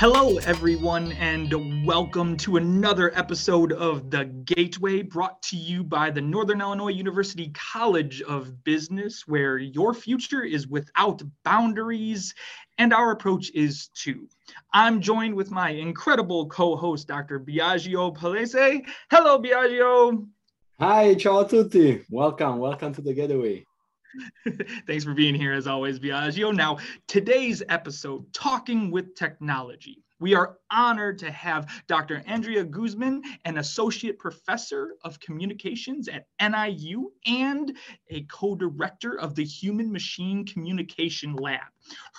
Hello, everyone, and welcome to another episode of The Gateway, brought to you by the Northern Illinois University College of Business, where your future is without boundaries, and our approach is too. I'm joined with my incredible co-host, Dr. Biagio Palese. Hello, Biagio. Hi, ciao a tutti. Welcome to The Gateway. Thanks for being here as always, Biagio. Now, today's episode, Talking with Technology. We are honored to have Dr. Andrea Guzman, an associate professor of communications at NIU and a co-director of the Human Machine Communication Lab.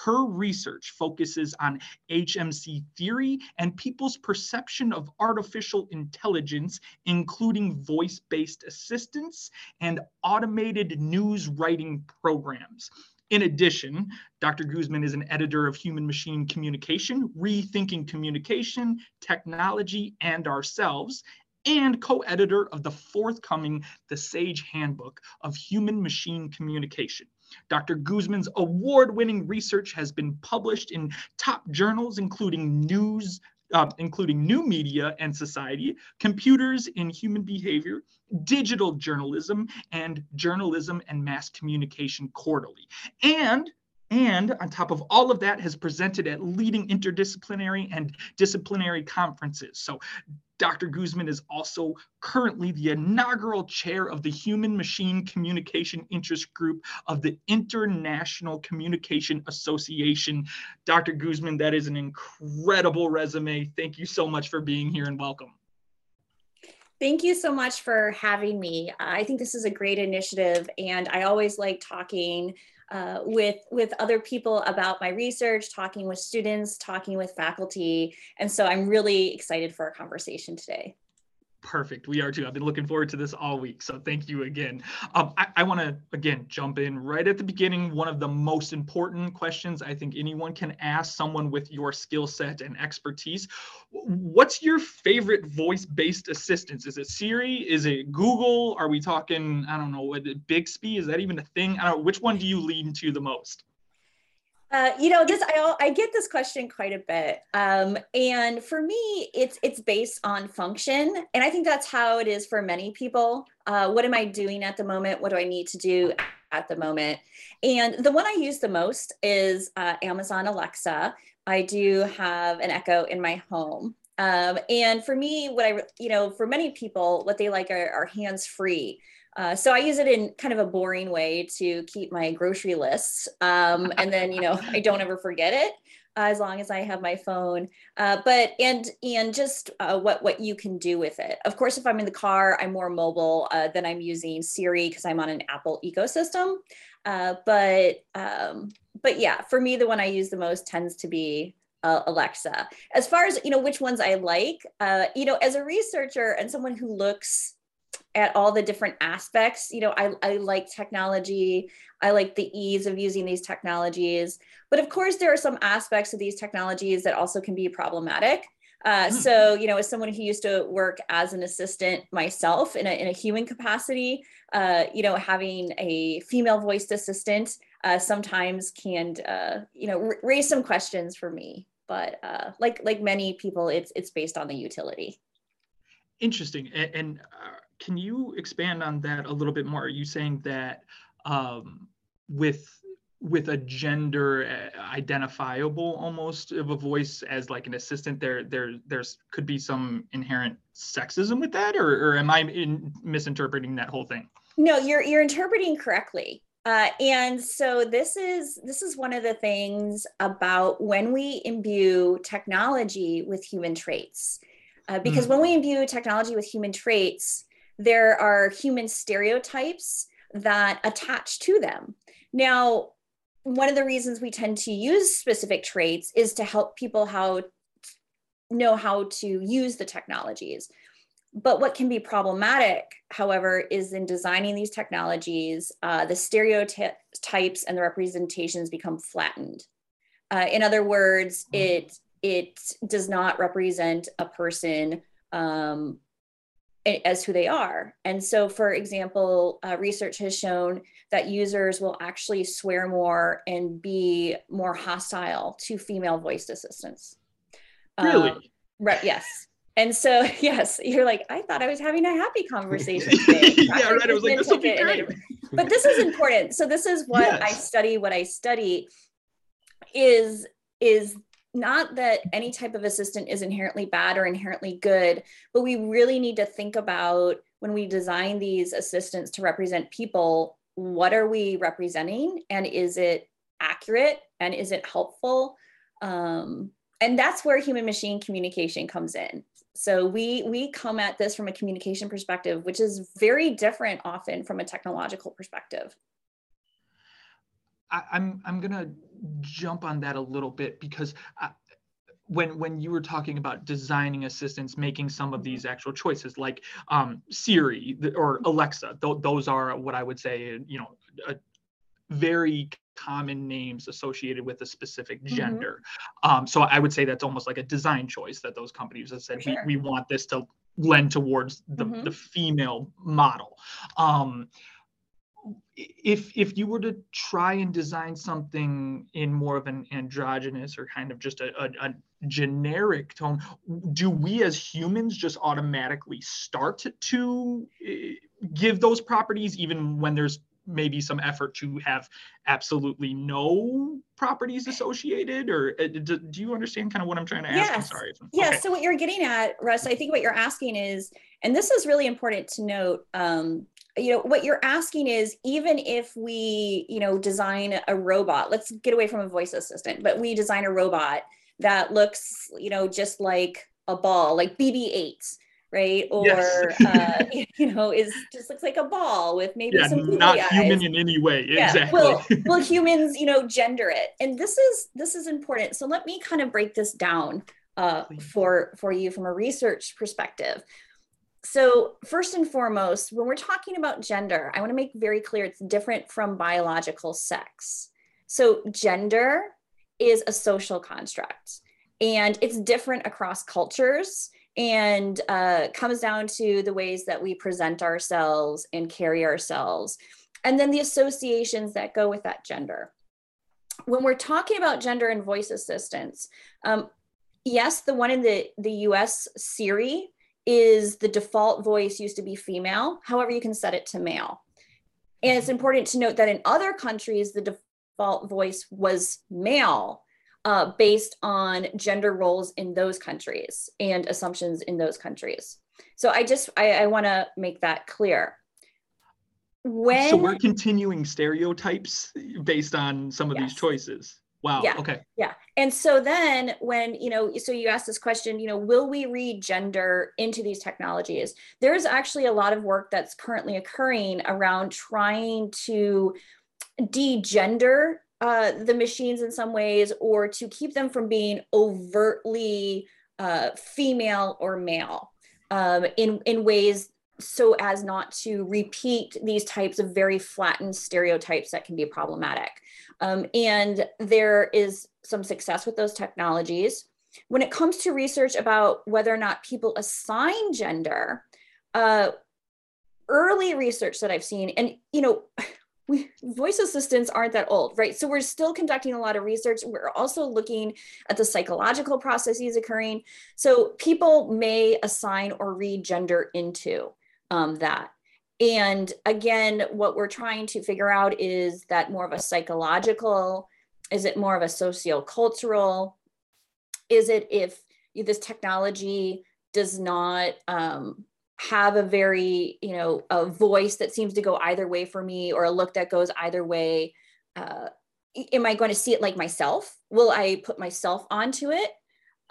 Her research focuses on HMC theory and people's perception of artificial intelligence, including voice-based assistants and automated news writing programs. In addition, Dr. Guzman is an editor of Human Machine Communication, Rethinking Communication, Technology, and Ourselves, and co-editor of the forthcoming The Sage Handbook of Human Machine Communication. Dr. Guzman's award-winning research has been published in top journals, including New Media and Society, Computers in Human Behavior, Digital Journalism, and Journalism and Mass Communication Quarterly. And on top of all of that, has presented at leading interdisciplinary and disciplinary conferences. So Dr. Guzman is also currently the inaugural chair of the Human Machine Communication Interest Group of the International Communication Association. Dr. Guzman, that is an incredible resume. Thank you so much for being here and welcome. Thank you so much for having me. I think this is a great initiative, and I always like talking with other people about my research, talking with students, talking with faculty. And so I'm really excited for our conversation today. Perfect. We are too. I've been looking forward to this all week. So thank you again. I want to, again, jump in right at the beginning. One of the most important questions I think anyone can ask someone with your skill set and expertise. What's your favorite voice-based assistance? Is it Siri? Is it Google? Are we talking, I don't know, Bixby? Is that even a thing? I don't know. Which one do you lean to the most? I get this question quite a bit. And for me, it's based on function. And I think that's how it is for many people. What am I doing at the moment? What do I need to do at the moment? And the one I use the most is Amazon Alexa. I do have an Echo in my home. And for me, for many people, what they like are hands-free. So I use it in kind of a boring way to keep my grocery lists. And then, I don't ever forget it as long as I have my phone. What you can do with it. Of course, if I'm in the car, I'm more mobile than I'm using Siri because I'm on an Apple ecosystem. For me, the one I use the most tends to be Alexa. As far as, which ones I like, as a researcher and someone who looks at all the different aspects, I like technology. I like the ease of using these technologies. But of course, there are some aspects of these technologies that also can be problematic. As someone who used to work as an assistant myself in a human capacity, having a female voiced assistant sometimes can, raise some questions for me. But like many people, it's based on the utility. Interesting. And can you expand on that a little bit more? Are you saying that with a gender identifiable almost of a voice as like an assistant, there's could be some inherent sexism with that, or am I misinterpreting that whole thing? No, you're interpreting correctly. And so this is one of the things about when we imbue technology with human traits, because when we imbue technology with human traits, there are human stereotypes that attach to them. Now, one of the reasons we tend to use specific traits is to help people know how to use the technologies. But what can be problematic, however, is in designing these technologies, the stereotypes and the representations become flattened. In other words, it does not represent a person as who they are. And so, for example, research has shown that users will actually swear more and be more hostile to female voiced assistants. Really? Right. Yes. And so, yes, you're like, I thought I was having a happy conversation today. Yeah, right. I was like, this will be great. But this is important. So this is what I study. What I study is not that any type of assistant is inherently bad or inherently good, but we really need to think about when we design these assistants to represent people, what are we representing? And is it accurate? And is it helpful? And that's where human machine communication comes in. So we come at this from a communication perspective, which is very different often from a technological perspective. I'm gonna jump on that a little bit because when you were talking about designing assistants, making some of these actual choices like Siri or Alexa, those are what I would say, you know, very common names associated with a specific gender. So I would say that's almost like a design choice that those companies have said, we want this to lend towards the female model. If you were to try and design something in more of an androgynous or kind of just a generic tone, do we as humans just automatically start to give those properties even when there's maybe some effort to have absolutely no properties associated? Or do you understand kind of what I'm trying to ask? Yes. I'm sorry. Yes. Okay. So what you're getting at, Russ, I think what you're asking is, and this is really important to note, you know, what you're asking is, even if we, you know, design a robot, let's get away from a voice assistant, but we design a robot that looks, you know, just like a ball, like BB-8, right? Or, you know, just looks like a ball with maybe some not human eyes. In any way. Yeah. Exactly. Will humans, you know, gender it? And this is important. So let me kind of break this down for you from a research perspective. So first and foremost, when we're talking about gender, I want to make very clear it's different from biological sex. So gender is a social construct, and it's different across cultures, and comes down to the ways that we present ourselves and carry ourselves, and then the associations that go with that gender. When we're talking about gender and voice assistants, yes, the one in the US, Siri, is the default voice used to be female. However, you can set it to male. And it's important to note that in other countries, the default voice was male based on gender roles in those countries and assumptions in those countries. So I want to make that clear. So we're continuing stereotypes based on some of these choices. Wow. Yeah. Okay. Yeah. And so then when, you know, so you asked this question, you know, will we read gender into these technologies? There's actually a lot of work that's currently occurring around trying to de-gender the machines in some ways, or to keep them from being overtly female or male in ways so as not to repeat these types of very flattened stereotypes that can be problematic. And there is some success with those technologies. When it comes to research about whether or not people assign gender, early research that I've seen, and you know, voice assistants aren't that old, right? So we're still conducting a lot of research. We're also looking at the psychological processes occurring. So people may assign or read gender into that. And again, what we're trying to figure out is that more of a psychological, is it more of a sociocultural? Is it if this technology does not have a very, you know, a voice that seems to go either way for me, or a look that goes either way? Am I going to see it like myself? Will I put myself onto it?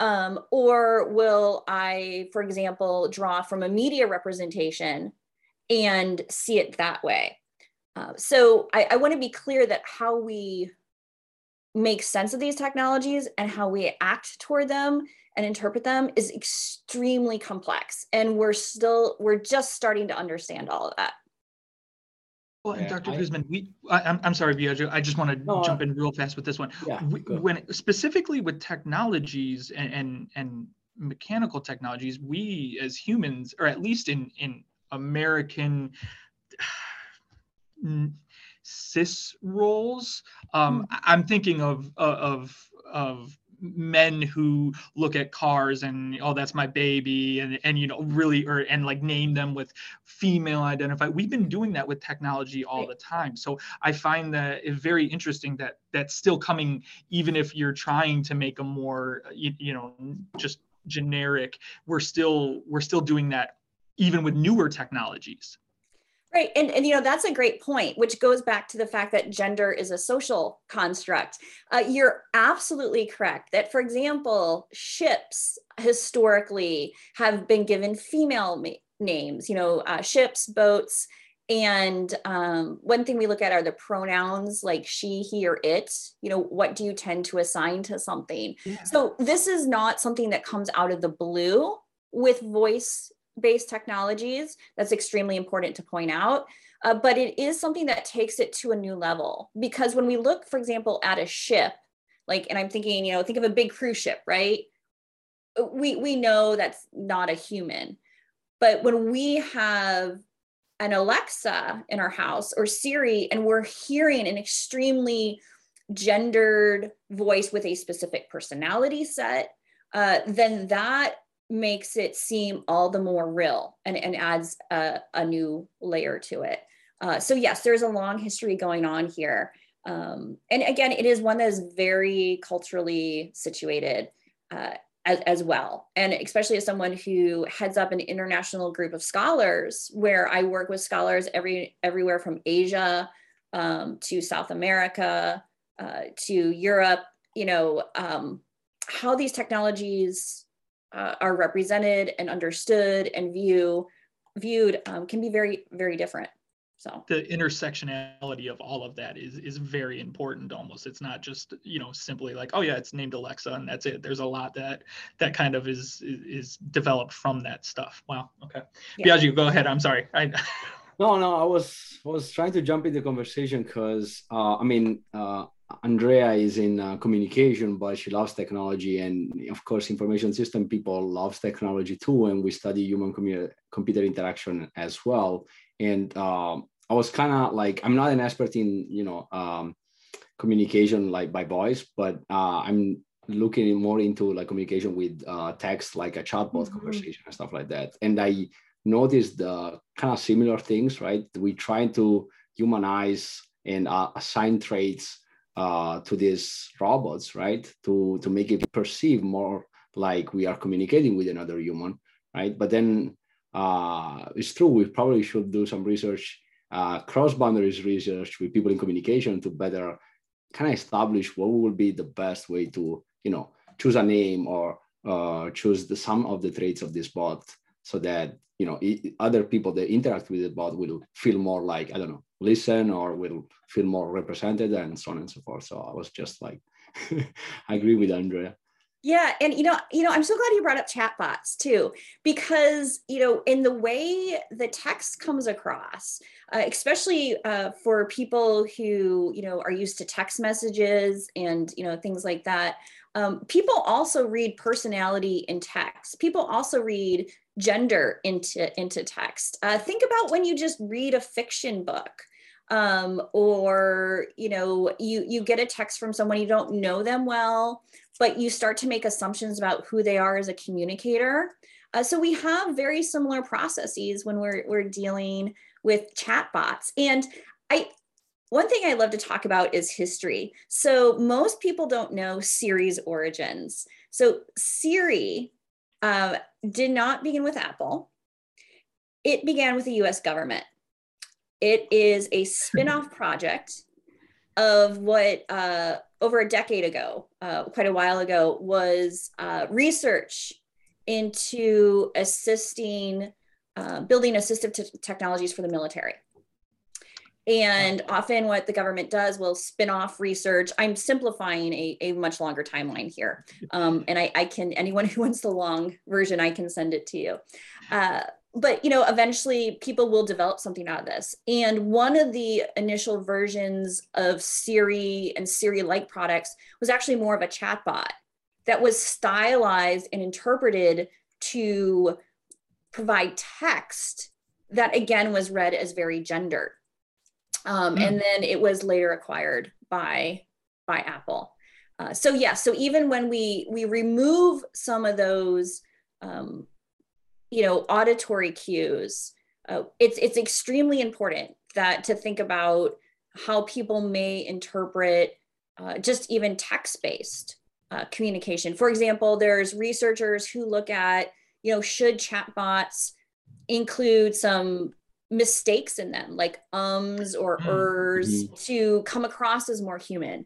Or will I, for example, draw from a media representation and see it that way? So I want to be clear that how we make sense of these technologies and how we act toward them and interpret them is extremely complex. And we're just starting to understand all of that. Well, and Dr. Guzman, I'm sorry, Biagio, I just want to jump in real fast with this one. Yeah, when specifically with technologies and mechanical technologies, we as humans, or at least in American cis roles, I'm thinking of men who look at cars and, oh, that's my baby, and you know, really, or, and like name them with female identified. We've been doing that with technology all the time. So I find that it's very interesting that that's still coming, even if you're trying to make a more, you know, just generic, we're still doing that even with newer technologies. Right. And, you know, that's a great point, which goes back to the fact that gender is a social construct. You're absolutely correct that, for example, ships historically have been given female names, you know, ships, boats. And one thing we look at are the pronouns like she, he, or it. You know, what do you tend to assign to something? Yeah. So this is not something that comes out of the blue with voice-based technologies. That's extremely important to point out. But it is something that takes it to a new level. Because when we look, for example, at a ship, like, and I'm thinking, you know, think of a big cruise ship, right? We know that's not a human. But when we have an Alexa in our house or Siri, and we're hearing an extremely gendered voice with a specific personality set, then that makes it seem all the more real and adds a new layer to it. So yes, there's a long history going on here. And again, it is one that is very culturally situated as well. And especially as someone who heads up an international group of scholars, where I work with scholars everywhere from Asia to South America to Europe, you know, how these technologies are represented and understood and viewed can be very, very different. So the intersectionality of all of that is very important almost. It's not just, you know, simply like, oh yeah, it's named Alexa and that's it. There's a lot that kind of is developed from that stuff. Wow. Okay. Yeah. Biagio, go ahead. I'm sorry. No, I was trying to jump in the conversation because, Andrea is in communication, but she loves technology. And of course, information system people loves technology too. And we study human computer interaction as well. And I was kind of like, I'm not an expert in, you know, communication like by voice, but I'm looking more into like communication with text, like a chatbot mm-hmm. conversation and stuff like that. And I noticed the kind of similar things, right? We try to humanize and assign traits to these robots, right? To make it perceive more like we are communicating with another human, right? But then it's true, we probably should do some research, cross-boundaries research with people in communication to better kind of establish what will be the best way to, you know, choose a name or choose the sum of the traits of this bot so that, you know, other people that interact with the bot will feel more like, I don't know, listen or will feel more represented and so on and so forth. So I was just like, I agree with Andrea. Yeah. And, you know, I'm so glad you brought up chatbots too, because, you know, in the way the text comes across, especially for people who, you know, are used to text messages and, you know, things like that. People also read personality in text. People also read gender into text. Think about when you just read a fiction book. Or, you know, you get a text from someone, you don't know them well, but you start to make assumptions about who they are as a communicator. So we have very similar processes when we're dealing with chatbots. And one thing I love to talk about is history. So most people don't know Siri's origins. So Siri did not begin with Apple. It began with the US government. It is a spin-off project of what over a decade ago, quite a while ago, was research into assisting, building assistive technologies for the military. And often what the government does will spin off research. I'm simplifying a much longer timeline here. And I can, anyone who wants the long version, I can send it to you. But, you know, eventually people will develop something out of this. And one of the initial versions of Siri and Siri-like products was actually more of a chatbot that was stylized and interpreted to provide text that, again, was read as very gendered. And then it was later acquired by Apple. So yeah, so even when we remove some of those, you know, auditory cues, it's extremely important that to think about how people may interpret just even text-based communication. For example, there's researchers who look at, you know, should chatbots include some mistakes in them, like ums or ers, to come across as more human.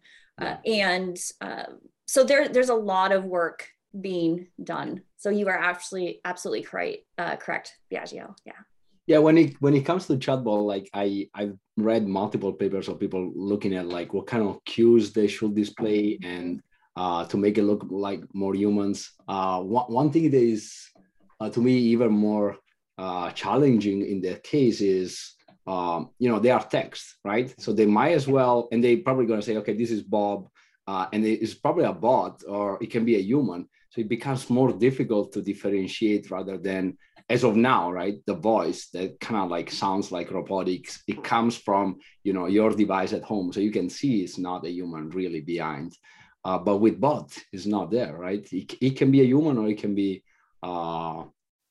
So there's a lot of work being done. So you are actually absolutely correct, Biagio. Yeah. Yeah. When it comes to chatbot, like I've read multiple papers of people looking at like what kind of cues they should display and to make it look like more humans. One thing that is to me even more challenging in that case is, you know, they are text, right? So they might as well, and they probably going to say, okay, this is Bob, and it's probably a bot, or it can be a human. So it becomes more difficult to differentiate rather than, as of now, right, the voice that kind of like sounds like robotics. It comes from, you know, your device at home. So you can see it's not a human really behind. But with bot, it's not there, right? It can be a human, or it can be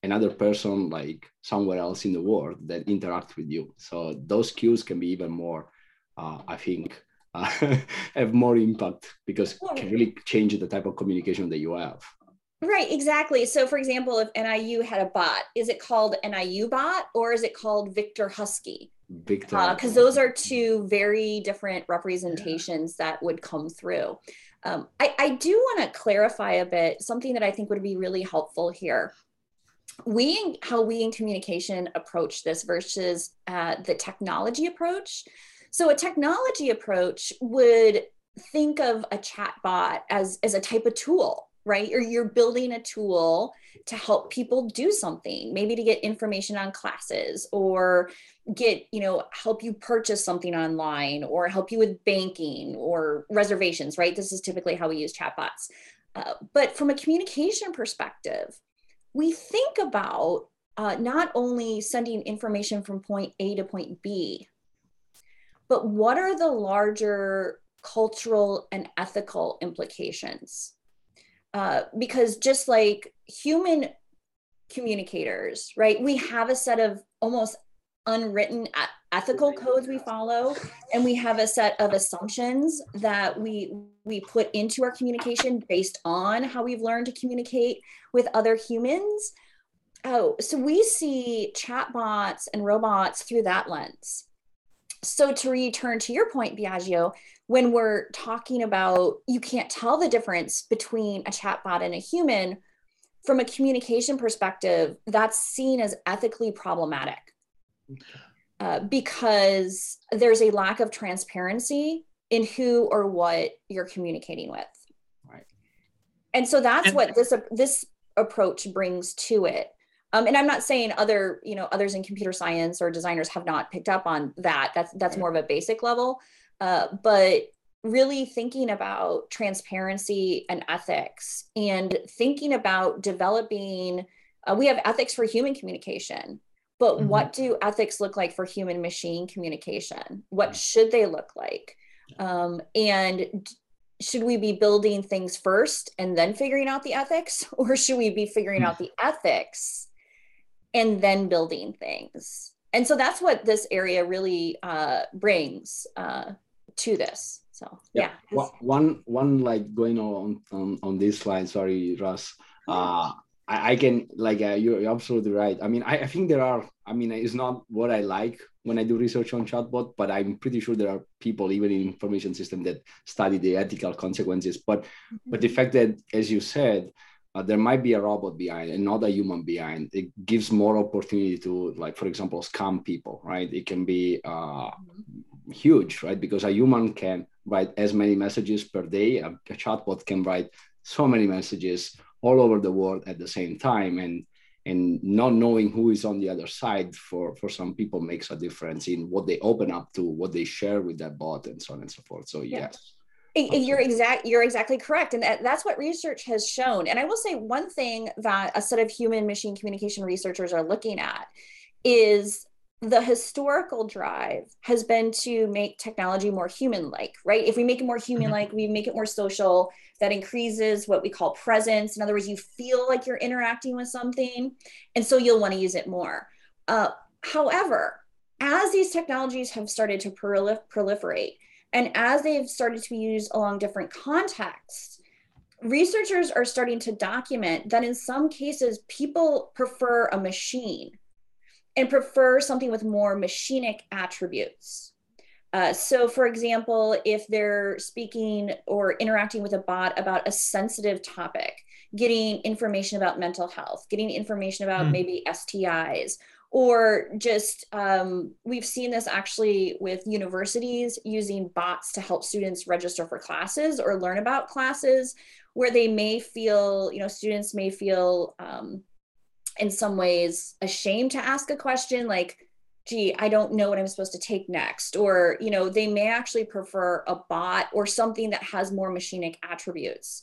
another person like somewhere else in the world that interacts with you. So those cues can be even more, I think, have more impact because it can really change the type of communication that you have. Right, exactly. So for example, if NIU had a bot, is it called NIU bot or is it called Victor Husky? Victor. Because those are two very different representations that would come through. I do want to clarify a bit, something that I think would be really helpful here. How we in communication approach this versus the technology approach. So a technology approach would think of a chatbot as a type of tool, right? Or you're building a tool to help people do something, maybe to get information on classes or get, you know, help you purchase something online or help you with banking or reservations, right? This is typically how we use chatbots. But from a communication perspective, we think about not only sending information from point A to point B, but what are the larger cultural and ethical implications? Because just like human communicators, right, we have a set of almost unwritten ethical codes we follow, and we have a set of assumptions that we put into our communication based on how we've learned to communicate with other humans. So we see chatbots and robots through that lens. So to return to your point, Biagio, when we're talking about you can't tell the difference between a chatbot and a human, from a communication perspective, that's seen as ethically problematic. Because there's a lack of transparency in who or what you're communicating with. Right. And so that's what this approach brings to it. And I'm not saying others in computer science or designers have not picked up on that. That's more of a basic level. But really thinking about transparency and ethics and thinking about developing, we have ethics for human communication. But what do ethics look like for human machine communication? What should they look like? And should we be building things first and then figuring out the ethics? Or should we be figuring out the ethics and then building things? And so that's what this area really brings to this. So, yeah. One like going on this slide, sorry, Russ. I can like you're absolutely right. I mean, I think there are. I mean, it's not what I like when I do research on chatbot, but I'm pretty sure there are people even in information system that study the ethical consequences. But the fact that, as you said, there might be a robot behind and not a human behind, it gives more opportunity to, like, for example, scam people, right? It can be huge, right? Because a human can write as many messages per day. A chatbot can write so many messages all over the world at the same time, and not knowing who is on the other side for some people makes a difference in what they open up to, what they share with that bot, and so on and so forth. So yes. You're exactly correct. And that's what research has shown. And I will say one thing that a set of human machine communication researchers are looking at is the historical drive has been to make technology more human-like, right? If we make it more human-like, we make it more social. That increases what we call presence. In other words, you feel like you're interacting with something, and so you'll want to use it more. However, as these technologies have started to proliferate, and as they've started to be used along different contexts, researchers are starting to document that in some cases, people prefer a machine and prefer something with more machinic attributes. So for example, if they're speaking or interacting with a bot about a sensitive topic, getting information about mental health, getting information about maybe STIs, or just, we've seen this actually with universities using bots to help students register for classes or learn about classes, where they may feel, you know, students may feel, in some ways ashamed to ask a question like, gee, I don't know what I'm supposed to take next. Or, you know, they may actually prefer a bot or something that has more machinic attributes.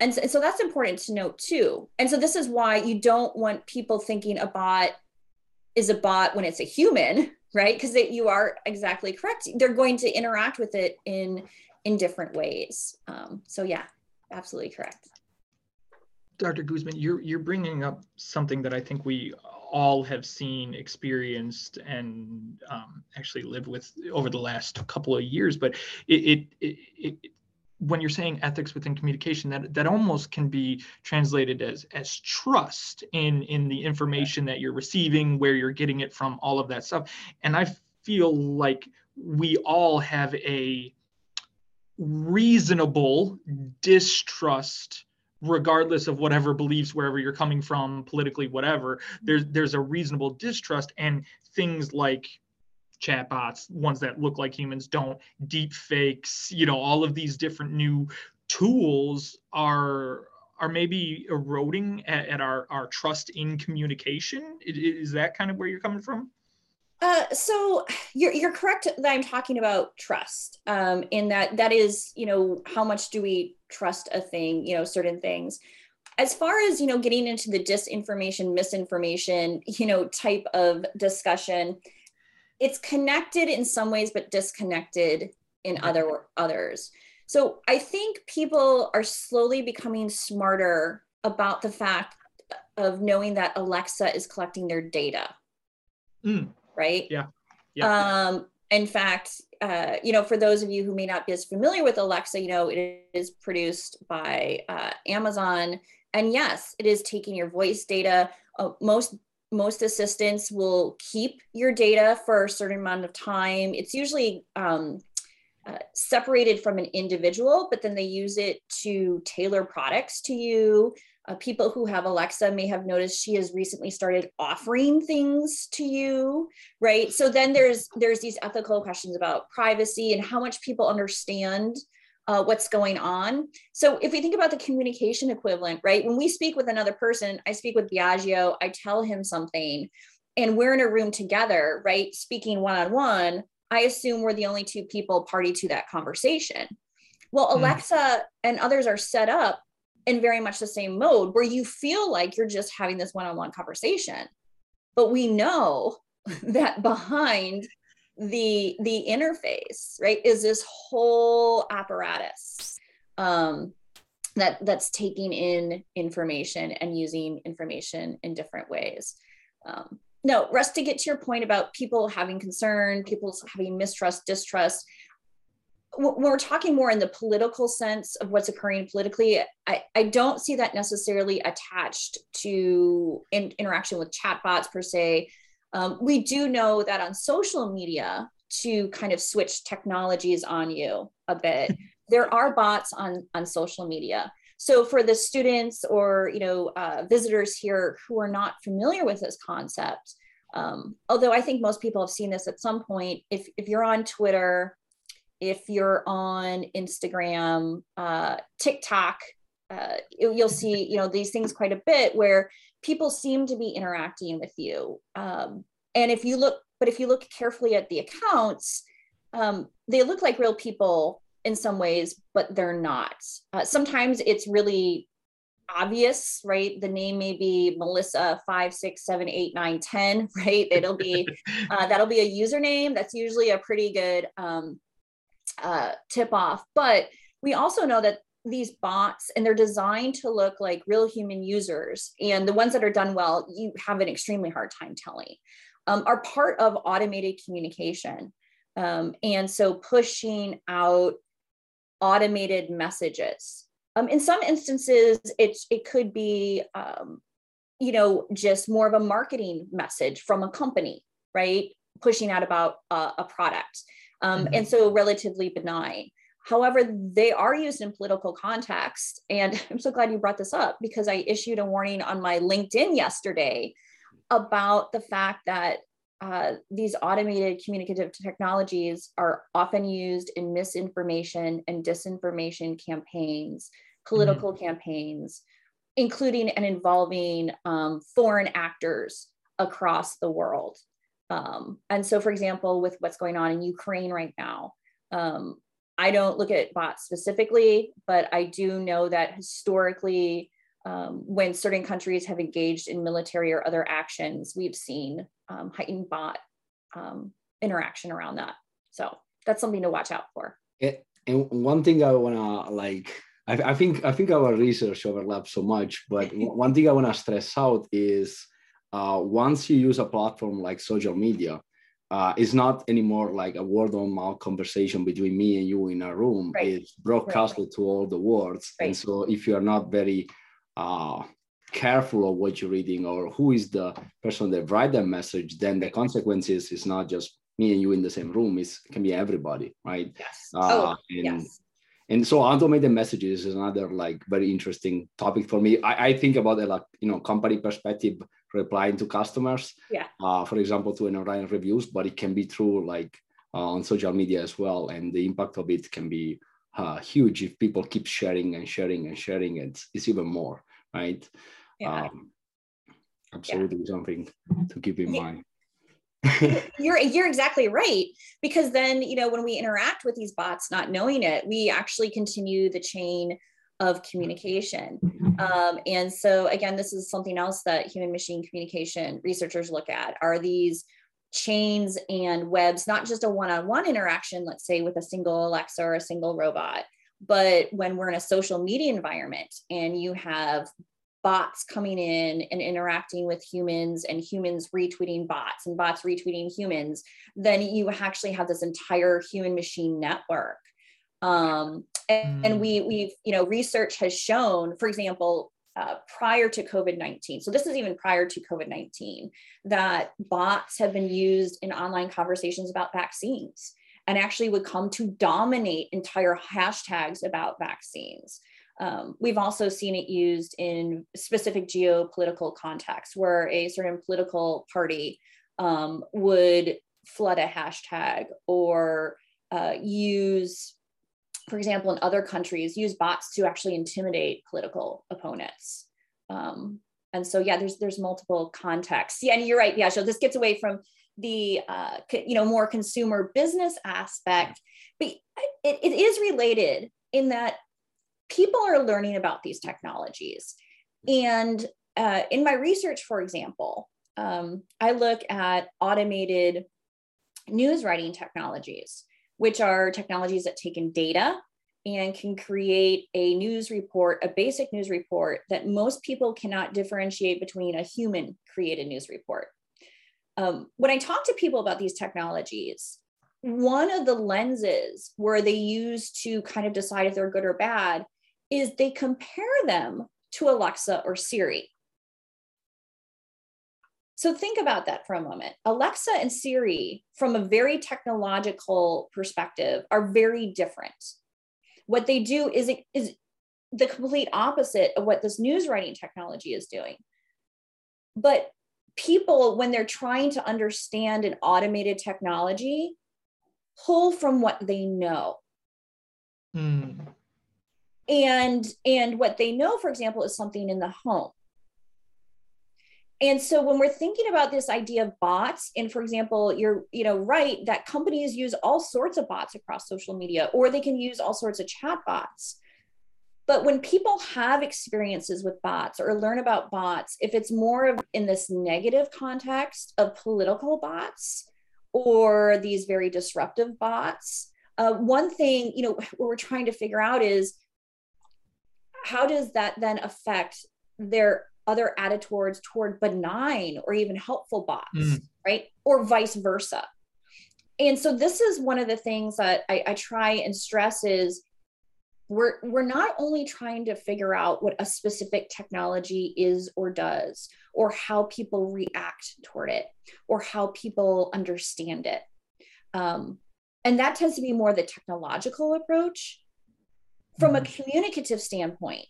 And so that's important to note too. And so this is why you don't want people thinking a bot is a bot when it's a human, right? Because you are exactly correct. They're going to interact with it in different ways. So yeah, absolutely correct. Dr. Guzman, you're bringing up something that I think we all have seen, experienced, and actually lived with over the last couple of years. But when you're saying ethics within communication, that almost can be translated as trust in the information that you're receiving, where you're getting it from, all of that stuff. And I feel like we all have a reasonable distrust, regardless of whatever beliefs, wherever you're coming from, politically, whatever, there's a reasonable distrust. And things like chatbots, ones that look like humans, don't, deep fakes, you know, all of these different new tools are maybe eroding at our trust in communication. Is that kind of where you're coming from? So you're correct that I'm talking about trust, in that is, you know, how much do we trust a thing, you know, certain things. As far as, you know, getting into the disinformation, misinformation, you know, type of discussion, it's connected in some ways, but disconnected in others. So I think people are slowly becoming smarter about the fact of knowing that Alexa is collecting their data. Right? Yeah. In fact, you know, for those of you who may not be as familiar with Alexa, you know, it is produced by Amazon. And yes, it is taking your voice data. Most assistants will keep your data for a certain amount of time. It's usually separated from an individual, but then they use it to tailor products to you. People who have Alexa may have noticed she has recently started offering things to you, right? So then there's these ethical questions about privacy and how much people understand what's going on. So if we think about the communication equivalent, right? When we speak with another person, I speak with Biagio, I tell him something, and we're in a room together, right? Speaking one-on-one, I assume we're the only two people party to that conversation. Well, Alexa and others are set up in very much the same mode where you feel like you're just having this one-on-one conversation. But we know that behind the interface, right, is this whole apparatus that's taking in information and using information in different ways. No, Russ, to get to your point about people having concern, people having mistrust, distrust, when we're talking more in the political sense of what's occurring politically, I don't see that necessarily attached to interaction with chatbots per se. We do know that on social media, to kind of switch technologies on you a bit, there are bots on social media. So for the students or, you know, visitors here who are not familiar with this concept, although I think most people have seen this at some point, if you're on Twitter, if you're on Instagram, TikTok, you'll see, you know, these things quite a bit where people seem to be interacting with you. And if you look carefully at the accounts, they look like real people in some ways, but they're not. Sometimes it's really obvious, right? The name may be Melissa 5678910, right? It'll be, that'll be a username. That's usually a pretty good tip off. But we also know that these bots, and they're designed to look like real human users, and the ones that are done well, you have an extremely hard time telling, are part of automated communication. And so pushing out automated messages. In some instances, it could be, you know, just more of a marketing message from a company, right? Pushing out about a product. And so relatively benign. However, they are used in political context. And I'm so glad you brought this up, because I issued a warning on my LinkedIn yesterday about the fact that these automated communicative technologies are often used in misinformation and disinformation campaigns, political campaigns, including and involving foreign actors across the world. And so, for example, with what's going on in Ukraine right now, I don't look at bots specifically, but I do know that historically, when certain countries have engaged in military or other actions, we've seen heightened bot interaction around that. So that's something to watch out for. And one thing I wanna like, I think our research overlaps so much, but one thing I wanna stress out is once you use a platform like social media, it's not anymore like a word-of-mouth conversation between me and you in a room. Right. It's broadcasted to all the world. Right. And so if you're not very careful of what you're reading or who is the person that write that message, then the consequences is not just me and you in the same room. It can be everybody, right? Yes. And so automated messages is another like very interesting topic for me. I think about it like, you know, company perspective, replying to customers, for example, to an online reviews, but it can be true like on social media as well. And the impact of it can be huge if people keep sharing and sharing and sharing, and it's even more, right? Yeah. Absolutely something to keep in mind. You're exactly right, because then, you know, when we interact with these bots not knowing it, we actually continue the chain of communication. And so again, this is something else that human machine communication researchers look at, are these chains and webs, not just a one-on-one interaction, let's say with a single Alexa or a single robot, but when we're in a social media environment and you have bots coming in and interacting with humans and humans retweeting bots and bots retweeting humans, then you actually have this entire human machine network. And we've, you know, research has shown, for example, prior to COVID-19, so this is even prior to COVID-19, that bots have been used in online conversations about vaccines and actually would come to dominate entire hashtags about vaccines. We've also seen it used in specific geopolitical contexts where a certain political party would flood a hashtag or use, for example, in other countries, use bots to actually intimidate political opponents. And so, yeah, there's multiple contexts. Yeah, and you're right, Biagio, this gets away from the you know, more consumer business aspect, but it is related in that people are learning about these technologies. And in my research, for example, I look at automated news writing technologies, which are technologies that take in data and can create a news report, a basic news report that most people cannot differentiate between a human created news report. When I talk to people about these technologies, one of the lenses where they use to kind of decide if they're good or bad is they compare them to Alexa or Siri. So think about that for a moment. Alexa and Siri, from a very technological perspective, are very different. What they do is the complete opposite of what this news writing technology is doing. But people, when they're trying to understand an automated technology, pull from what they know. And what they know, for example, is something in the home. And so when we're thinking about this idea of bots, and for example, you're, you know, right, that companies use all sorts of bots across social media, or they can use all sorts of chat bots. But when people have experiences with bots or learn about bots, if it's more of in this negative context of political bots or these very disruptive bots, one thing, you know, what we're trying to figure out is how does that then affect their other attitudes toward benign or even helpful bots, right? Or vice versa. And so this is one of the things that I try and stress is we're not only trying to figure out what a specific technology is or does, or how people react toward it, or how people understand it. And that tends to be more the technological approach. From a communicative standpoint,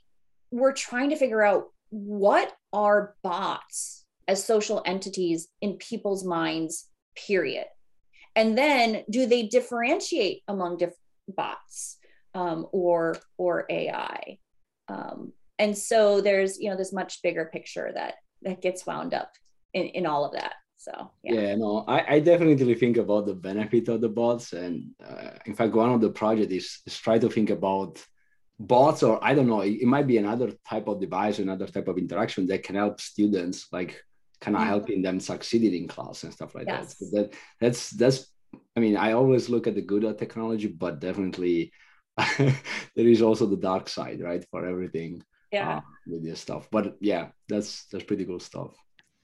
we're trying to figure out what are bots as social entities in people's minds, period. And then do they differentiate among different bots or AI? And so there's, you know, this much bigger picture that gets wound up in all of that. So, I definitely think about the benefit of the bots. And in fact, one of the projects is try to think about bots, or I don't know, it might be another type of device, another type of interaction that can help students, like kind of helping them succeed in class and stuff like that. So that's, I mean, I always look at the good of technology, but definitely there is also the dark side, right? For everything with this stuff. But yeah, that's pretty cool stuff.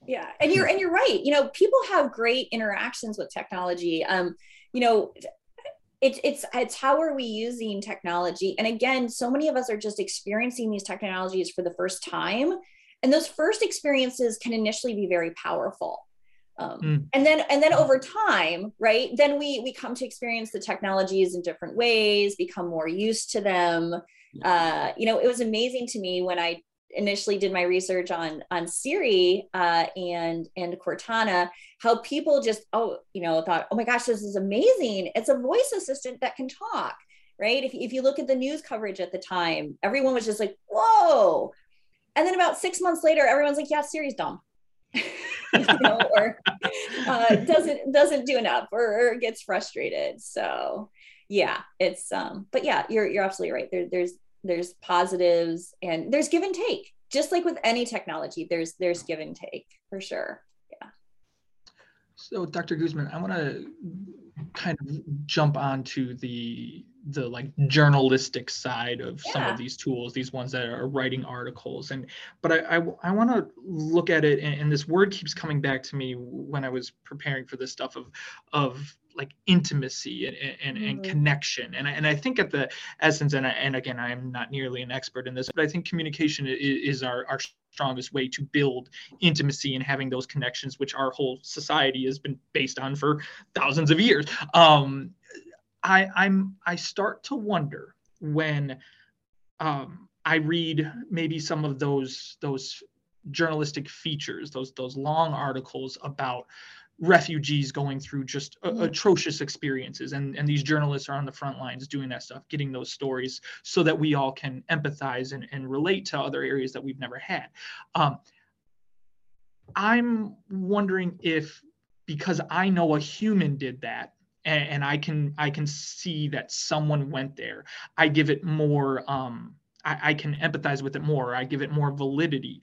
Yeah. And you're right. You know, people have great interactions with technology. You know, it's how are we using technology? And again, so many of us are just experiencing these technologies for the first time. And those first experiences can initially be very powerful. And then over time, right, then we come to experience the technologies in different ways, become more used to them. You know, it was amazing to me when I initially did my research on Siri and Cortana, how people just, thought, oh my gosh, this is amazing. It's a voice assistant that can talk, right? If you look at the news coverage at the time, everyone was just like, whoa. And then about 6 months later, everyone's like, yeah, Siri's dumb. Or doesn't do enough or gets frustrated. So yeah, it's, but yeah, you're absolutely right. There's positives and there's give and take, just like with any technology, there's give and take for sure. Yeah. So Dr. Guzman, I want to kind of jump on to the like journalistic side of some of these tools, these ones that are writing articles. But I want to look at it, and this word keeps coming back to me when I was preparing for this stuff of like intimacy and connection. And I think at the essence, and again, I'm not nearly an expert in this, but I think communication is our strongest way to build intimacy and having those connections, which our whole society has been based on for thousands of years. I start to wonder when I read maybe some of those journalistic features, those long articles about refugees going through just atrocious experiences, and these journalists are on the front lines doing that stuff, getting those stories so that we all can empathize and relate to other areas that we've never had. I'm wondering if, because I know a human did that, and I can see that someone went there, I give it more, I can empathize with it more, I give it more validity.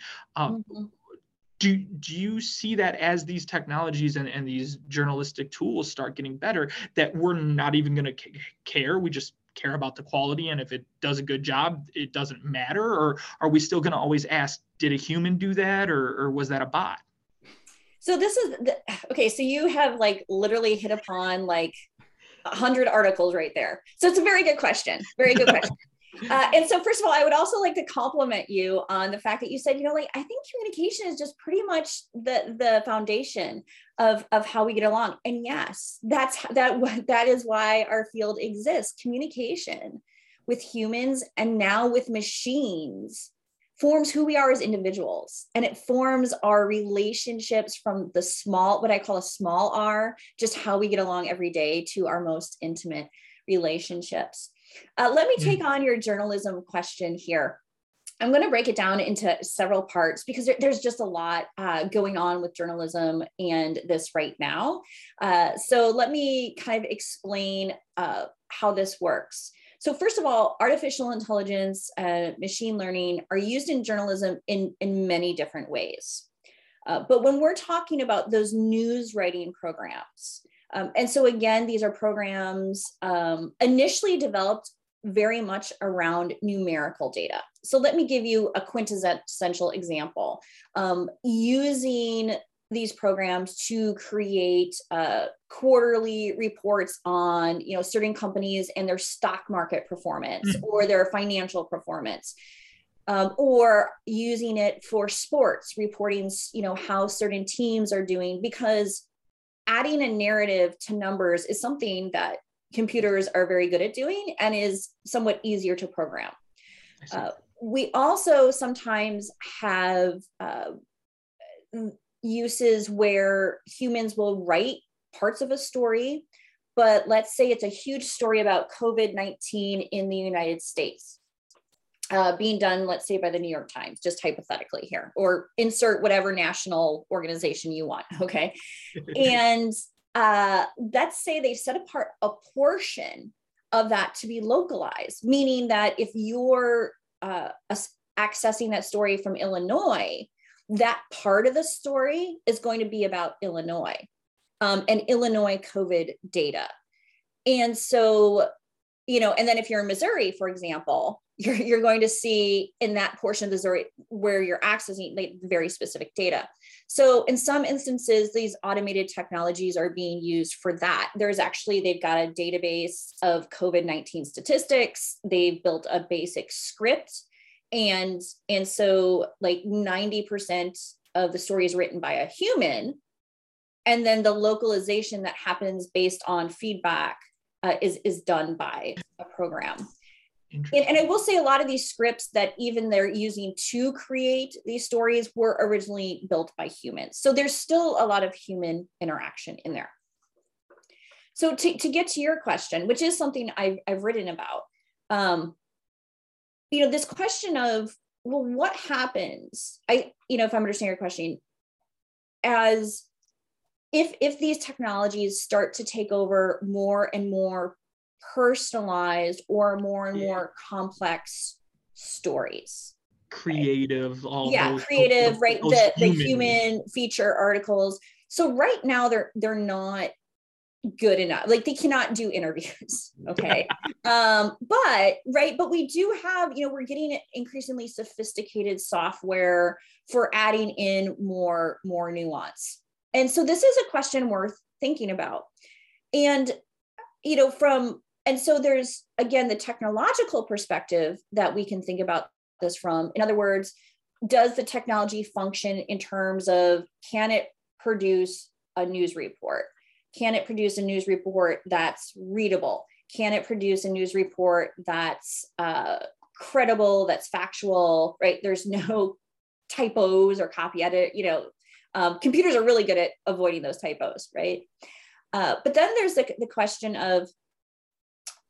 Do you see that as these technologies and these journalistic tools start getting better, that we're not even going to care? We just care about the quality, and if it does a good job, it doesn't matter? Or are we still going to always ask, did a human do that, or was that a bot? So this is, okay, so you have like literally hit upon like 100 articles right there. So it's a very good question, very good question. And so first of all, I would also like to compliment you on the fact that you said, you know, like, I think communication is just pretty much the foundation of how we get along. And yes, that is why our field exists, communication with humans and now with machines forms who we are as individuals, and it forms our relationships from the small, what I call a small R, just how we get along every day, to our most intimate relationships. Let me take on your journalism question here. I'm going to break it down into several parts because there's just a lot going on with journalism and this right now. So let me kind of explain how this works. So first of all, artificial intelligence, machine learning are used in journalism in many different ways. But when we're talking about those news writing programs, and so again, these are programs initially developed very much around numerical data. So let me give you a quintessential example. Using these programs to create quarterly reports on, you know, certain companies and their stock market performance or their financial performance, or using it for sports, reporting, you know, how certain teams are doing, because adding a narrative to numbers is something that computers are very good at doing and is somewhat easier to program. We also sometimes have uses where humans will write parts of a story, but let's say it's a huge story about COVID-19 in the United States, being done, let's say, by the New York Times, just hypothetically here, or insert whatever national organization you want, okay? And let's say they set apart a portion of that to be localized, meaning that if you're accessing that story from Illinois, that part of the story is going to be about Illinois and Illinois COVID data. And so, you know, and then if you're in Missouri, for example, you're going to see in that portion of Missouri where you're accessing like very specific data. So in some instances, these automated technologies are being used for that. There's actually, they've got a database of COVID-19 statistics. They've built a basic script. And so like 90% of the story is written by a human. And then the localization that happens based on feedback is done by a program. And I will say a lot of these scripts that even they're using to create these stories were originally built by humans. So there's still a lot of human interaction in there. So to get to your question, which is something I've written about, you know, this question of, well, what happens? You know, if I'm understanding your question, as if these technologies start to take over more and more personalized or more and more complex stories, creative, right? Creative, right? The human feature articles. So right now they're not good enough. Like they cannot do interviews. Okay. But we do have, you know, we're getting increasingly sophisticated software for adding in more nuance. And so this is a question worth thinking about. And, you know, so there's, again, the technological perspective that we can think about this from. In other words, does the technology function in terms of, can it produce a news report? Can it produce a news report that's readable? Can it produce a news report that's credible, that's factual, right? There's no typos or copy edit, you know, computers are really good at avoiding those typos, right? But then there's the question of,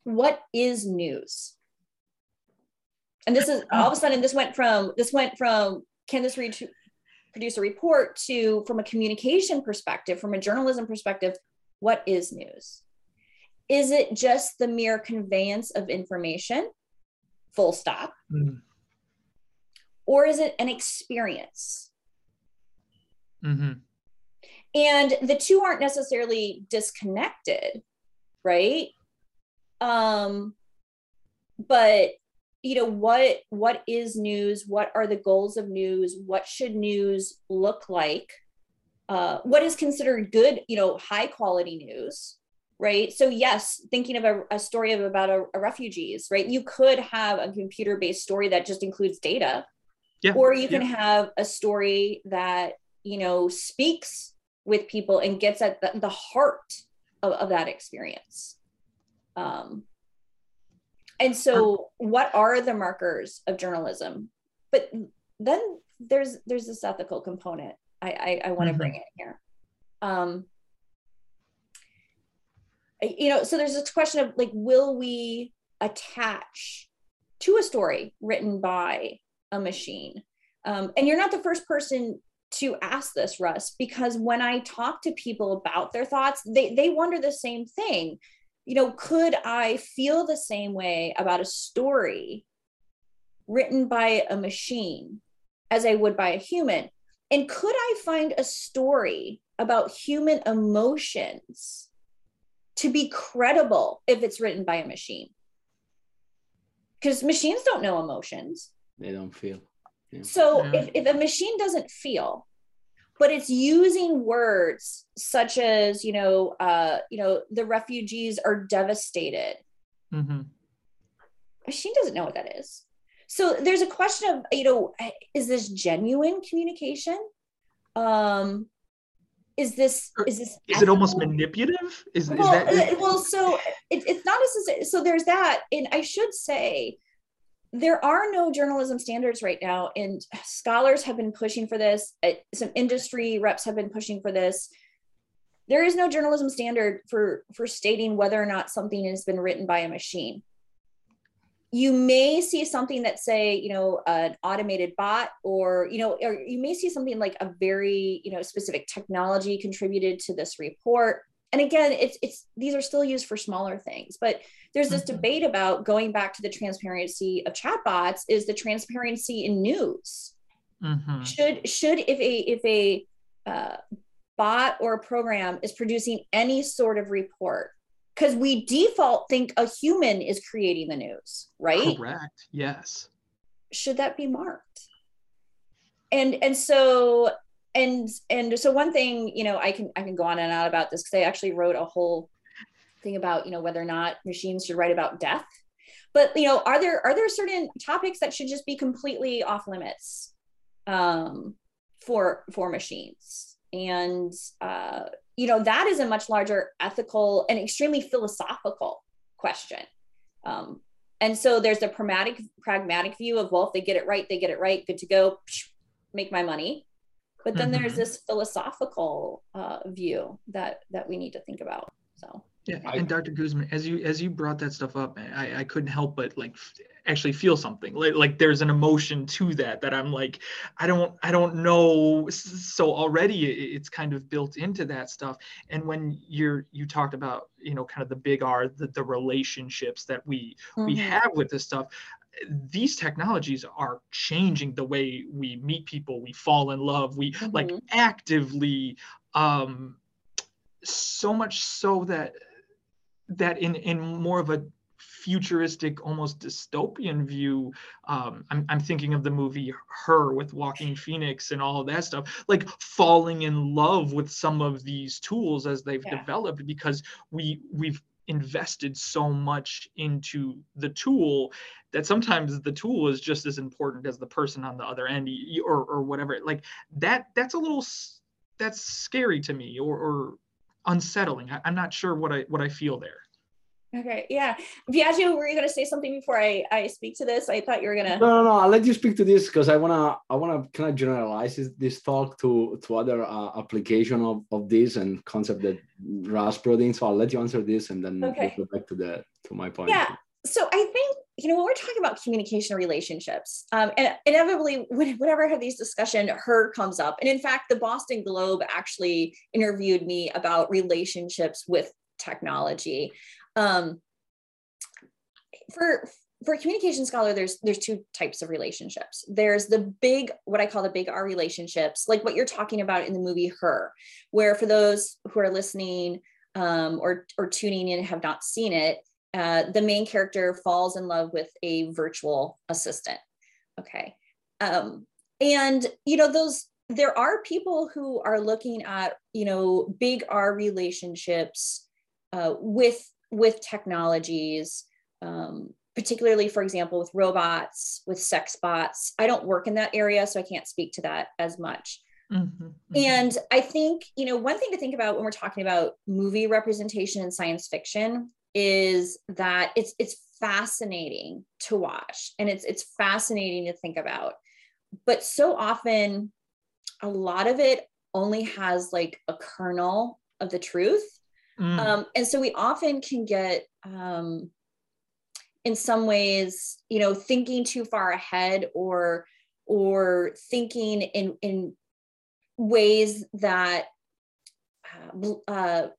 what is news? And this is all of a sudden, this went from, can this produce a report to, from a communication perspective, from a journalism perspective, what is news? Is it just the mere conveyance of information, full stop? Or is it an experience? And the two aren't necessarily disconnected, right? But you know, what is news? What are the goals of news? What should news look like? What is considered good, you know, high quality news, right? So yes, thinking of a story about refugees, right? You could have a computer-based story that just includes data, or you can have a story that, you know, speaks with people and gets at the heart of that experience. And so what are the markers of journalism? But then there's this ethical component. I want to bring in here. You know, so there's this question of like, will we attach to a story written by a machine? And you're not the first person to ask this, Russ, because when I talk to people about their thoughts, they wonder the same thing. you know, could I feel the same way about a story written by a machine as I would by a human? And could I find a story about human emotions to be credible if it's written by a machine? Because machines don't know emotions. They don't feel. Yeah. So if a machine doesn't feel, but it's using words such as, the refugees are devastated. Mm-hmm. Machine doesn't know what that is. So there's a question of, is this genuine communication? Is it almost manipulative? It's not necessarily. So there's that, and I should say, there are no journalism standards right now, and scholars have been pushing for this. Some industry reps have been pushing for this. There is no journalism standard for stating whether or not something has been written by a machine. You may see something that say, an automated bot, or you may see something like a very, specific technology contributed to this report. And again, these are still used for smaller things, but there's this debate about going back to the transparency of chatbots. Is the transparency in news? Mm-hmm. If a bot or a program is producing any sort of report, because we default think a human is creating the news, right? Correct. Yes. Should that be marked? And so one thing, I can go on and on about this, because I actually wrote a whole thing about, whether or not machines should write about death. But, are there certain topics that should just be completely off limits for machines? And, that is a much larger ethical and extremely philosophical question. And so there's the pragmatic view of, well, if they get it right, good to go, make my money. But then there's this philosophical view that we need to think about. So yeah, and Dr. Guzman, as you brought that stuff up, I couldn't help but actually feel something. Like there's an emotion to that I'm like, I don't know. So already it's kind of built into that stuff. And when you talked about kind of the big R, the relationships that we have with this stuff. These technologies are changing the way we meet people, we fall in love, we actively, so much so that in more of a futuristic, almost dystopian view, I'm thinking of the movie Her with Joaquin Phoenix and all of that stuff, like falling in love with some of these tools as they've developed, because we've invested so much into the tool that sometimes the tool is just as important as the person on the other end, or whatever. Like that's scary to me, or unsettling. I'm not sure what I feel there. Okay, yeah. Biagio, were you going to say something before I speak to this? I thought you were going to. No, I'll let you speak to this, because I wanna kind of generalize this talk to other application of this and concept that Ross brought in. So I'll let you answer this, and then we'll go back to my point. Yeah. So I think when we're talking about communication relationships, and inevitably, whenever I have these discussions, Her comes up. And in fact, the Boston Globe actually interviewed me about relationships with technology. For a communication scholar, there's two types of relationships. There's what I call the big R relationships, like what you're talking about in the movie Her, where for those who are listening or tuning in and have not seen it, the main character falls in love with a virtual assistant. Okay. There are people who are looking at, big R relationships with technologies, particularly, for example, with robots, with sex bots. I don't work in that area, so I can't speak to that as much. Mm-hmm. And I think, one thing to think about when we're talking about movie representation in science fiction is that it's fascinating to watch, and it's fascinating to think about. But so often, a lot of it only has like a kernel of the truth. And so we often can get, in some ways, thinking too far ahead or thinking in ways that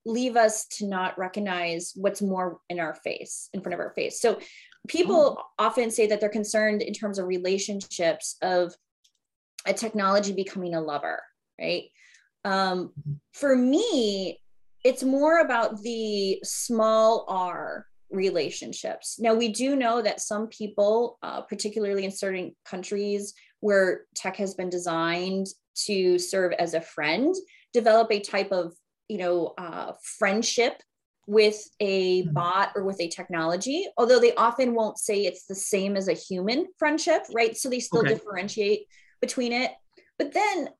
leave us to not recognize what's more in our face, in front of our face. So people often say that they're concerned in terms of relationships of a technology becoming a lover, right? For me, it's more about the small R relationships. Now, we do know that some people, particularly in certain countries where tech has been designed to serve as a friend, develop a type of, friendship with a bot or with a technology, although they often won't say it's the same as a human friendship, right? So they still differentiate between it. But then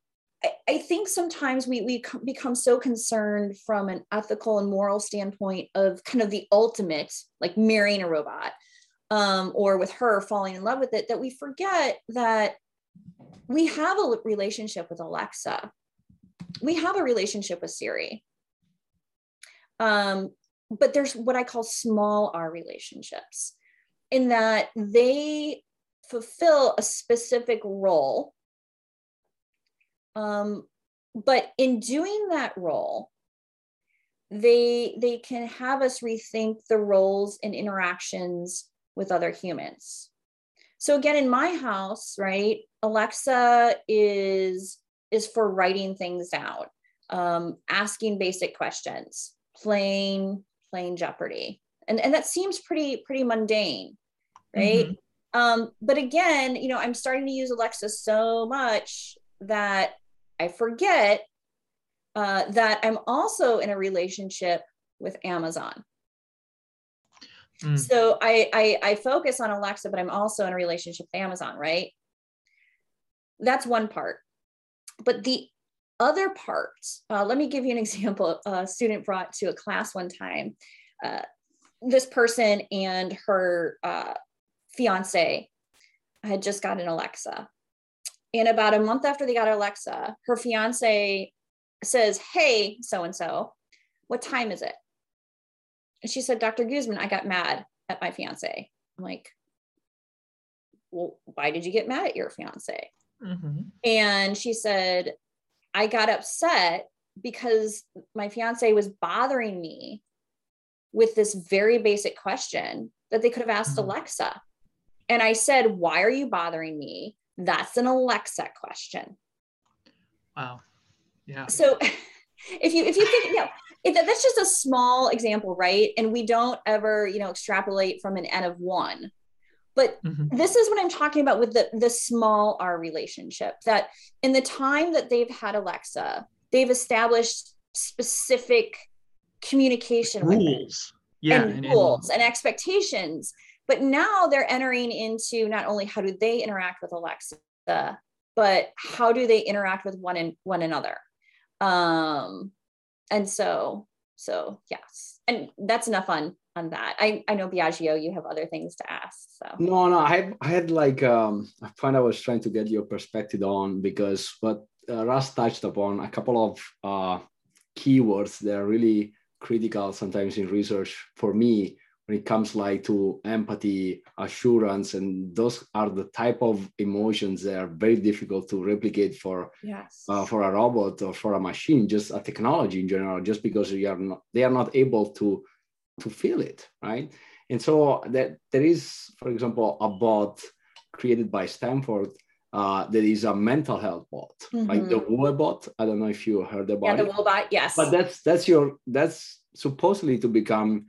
I think sometimes we become so concerned from an ethical and moral standpoint of kind of the ultimate, like marrying a robot or with her falling in love with it, that we forget that we have a relationship with Alexa. We have a relationship with Siri. But there's what I call small R relationships, in that they fulfill a specific role. But in doing that role, they can have us rethink the roles and interactions with other humans. So again, in my house, right, Alexa is for writing things out, asking basic questions, playing Jeopardy. And that seems pretty mundane, right? Mm-hmm. But again, I'm starting to use Alexa so much that I forget that I'm also in a relationship with Amazon. Mm. So I focus on Alexa, but I'm also in a relationship with Amazon, right? That's one part. But the other part, let me give you an example. A student brought to a class one time, this person and her fiance had just gotten Alexa. And about a month after they got Alexa, her fiance says, "Hey, so-and-so, what time is it?" And she said, "Dr. Guzman, I got mad at my fiance." I'm like, "Well, why did you get mad at your fiance?" Mm-hmm. And she said, "I got upset because my fiance was bothering me with this very basic question that they could have asked Alexa. And I said, 'Why are you bothering me?' That's an Alexa question." Wow. Yeah. So if you think, that's just a small example, right? And we don't ever, extrapolate from an N of one, but this is what I'm talking about with the small R relationship, that in the time that they've had Alexa, they've established specific communication rules and expectations. But now they're entering into not only how do they interact with Alexa, but how do they interact with one another? And so yes. And that's enough on that. I know, Biagio, you have other things to ask. So no, I had a point I was trying to get your perspective on, because what Russ touched upon, a couple of keywords that are really critical sometimes in research for me, when it comes to empathy, assurance, and those are the type of emotions that are very difficult to replicate for a robot or for a machine, just a technology in general, just because they are not able to feel it, right? And so that there is, for example, a bot created by Stanford that is a mental health bot, like the Woebot. I don't know if you heard about it. Yeah, the Woebot, yes. But that's supposedly to become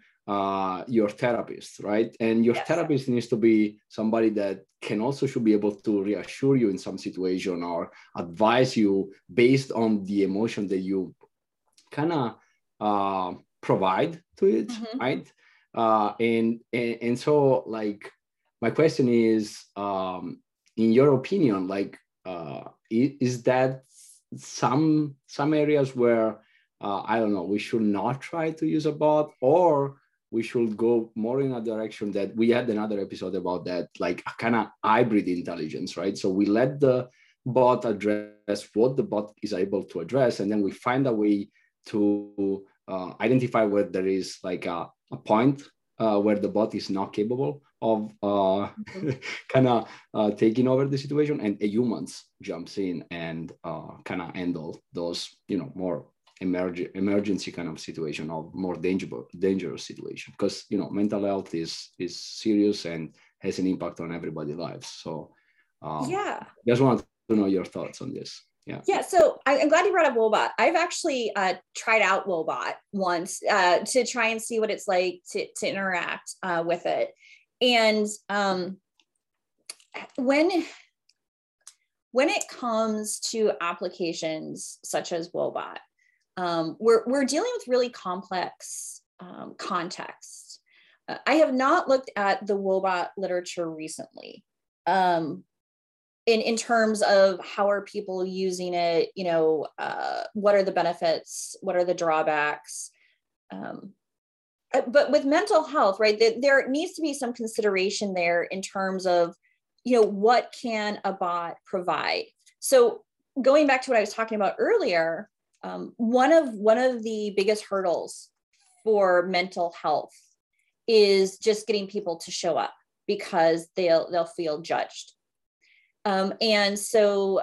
your therapist, right? And your therapist needs to be somebody that should be able to reassure you in some situation or advise you based on the emotion that you kind of provide to it, right? And so my question is, in your opinion, is that some areas where I don't know, we should not try to use a bot, or we should go more in a direction that we had another episode about that, a kind of hybrid intelligence, right? So we let the bot address what the bot is able to address, and then we find a way to identify where there is a point where the bot is not capable of taking over the situation, and a human jumps in and kind of handle those, more emergency kind of situation or more dangerous situation, because mental health is serious and has an impact on everybody's lives. So just want to know your thoughts on this. Yeah. So I'm glad you brought up Woebot. I've actually tried out Woebot once to try and see what it's like to interact with it. And when it comes to applications such as Woebot, we're dealing with really complex contexts. I have not looked at the Woebot literature recently. In terms of how are people using it, what are the benefits, what are the drawbacks? But with mental health, right, there needs to be some consideration there in terms of, what can a bot provide? So going back to what I was talking about earlier, one of the biggest hurdles for mental health is just getting people to show up, because they'll feel judged. And so,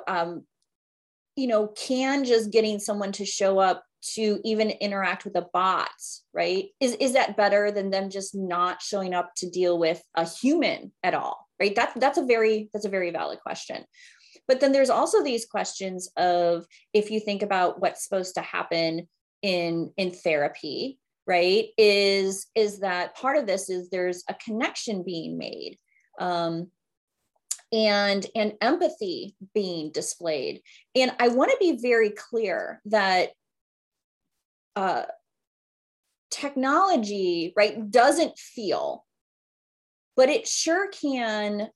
can just getting someone to show up to even interact with a bot, right? Is that better than them just not showing up to deal with a human at all, right? That's a very valid question. But then there's also these questions of, if you think about what's supposed to happen in therapy, right? Is that part of this is there's a connection being made. And empathy being displayed. And I want to be very clear that technology, right, doesn't feel, but it sure can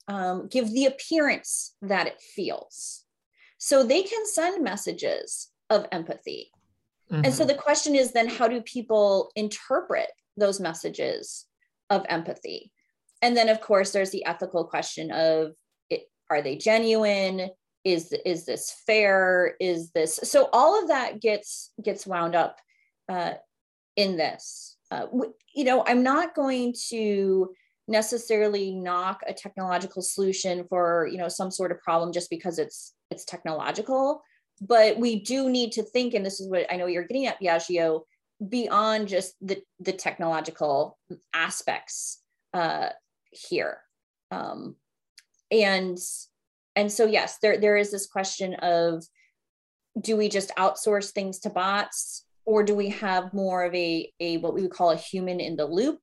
give the appearance that it feels. So they can send messages of empathy. Mm-hmm. And so the question is then, how do people interpret those messages of empathy? And then, of course, there's the ethical question of, are they genuine? Is this fair? Is this, so all of that gets wound up in this. I'm not going to necessarily knock a technological solution for, some sort of problem just because it's technological, but we do need to think, and this is what I know you're getting at, Biagio, beyond just the technological aspects here. And so, yes, there is this question of, do we just outsource things to bots, or do we have more of a what we would call a human in the loop?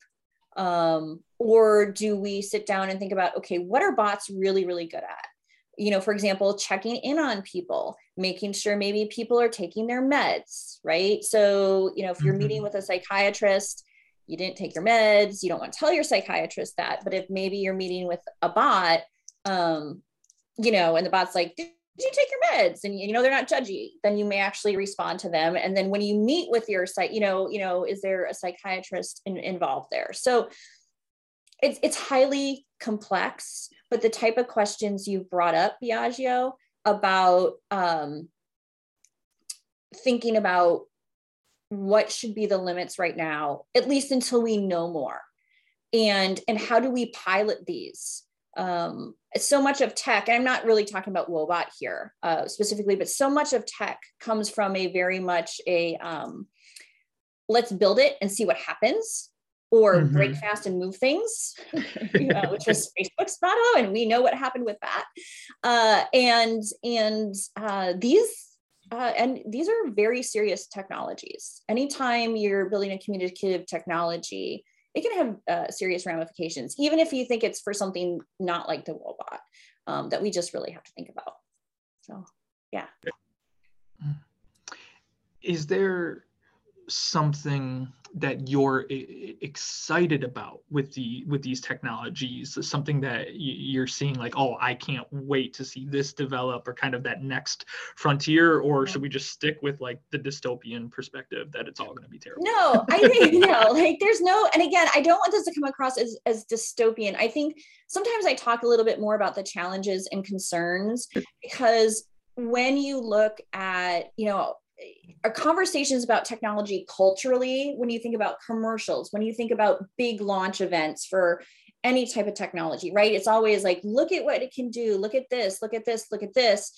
Or do we sit down and think about, okay, what are bots really, really good at? For example, checking in on people, making sure maybe people are taking their meds, right? So, if you're meeting with a psychiatrist, you didn't take your meds, you don't want to tell your psychiatrist that, but if maybe you're meeting with a bot, and the bot's like, did you take your meds? And, they're not judgy, then you may actually respond to them. And then when you meet with your psych, is there a psychiatrist involved there? So it's highly complex, but the type of questions you brought up, Biagio, about thinking about what should be the limits right now, at least until we know more, and how do we pilot these? So much of tech, and I'm not really talking about Woebot here specifically, but so much of tech comes from a very much a let's build it and see what happens, or break fast and move things, which was Facebook's motto, and we know what happened with that. These are very serious technologies. Anytime you're building a communicative technology, it can have serious ramifications, even if you think it's for something not like the Woebot that we just really have to think about. So, yeah. Is there something that you're excited about with these technologies? Something that you're seeing like, oh, I can't wait to see this develop, or kind of that next frontier? Or should we just stick with like the dystopian perspective that it's all going to be terrible? No, I think, there's no, and again, I don't want this to come across as dystopian. I think sometimes I talk a little bit more about the challenges and concerns, because when you look at, our conversations about technology culturally, when you think about commercials, when you think about big launch events for any type of technology, right? It's always like, look at what it can do. Look at this, look at this, look at this.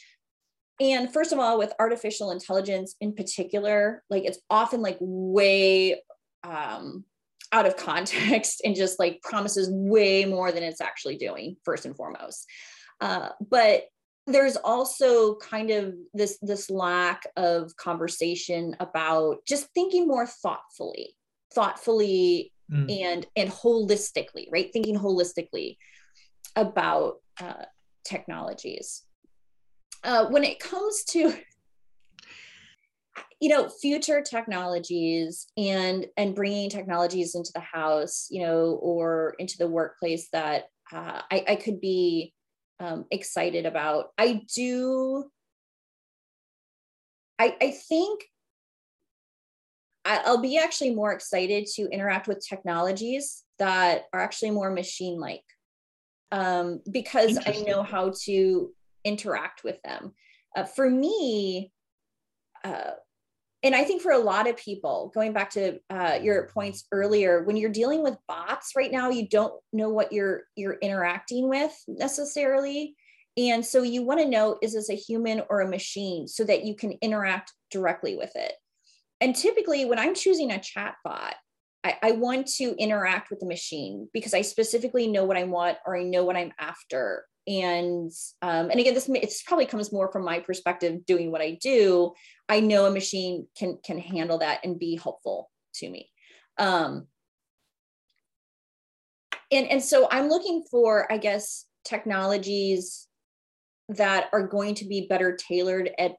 And first of all, with artificial intelligence in particular, like it's often like way out of context and just like promises way more than it's actually doing, first and foremost. But there's also kind of this lack of conversation about just thinking more thoughtfully and holistically, right? Thinking holistically about technologies. When it comes to, you know, future technologies and bringing technologies into the house, you know, or into the workplace that I could be excited about, I think I'll be actually more excited to interact with technologies that are actually more machine-like, because I know how to interact with them. For me, and I think for a lot of people, going back to your points earlier, when you're dealing with bots right now, you don't know what you're interacting with necessarily. And so you want to know, is this a human or a machine, so that you can interact directly with it. And typically when I'm choosing a chat bot, I want to interact with the machine because I specifically know what I want, or I know what I'm after. And again, it probably comes more from my perspective doing what I do. I know a machine can handle that and be helpful to me. And so I'm looking for, I guess, technologies that are going to be better tailored at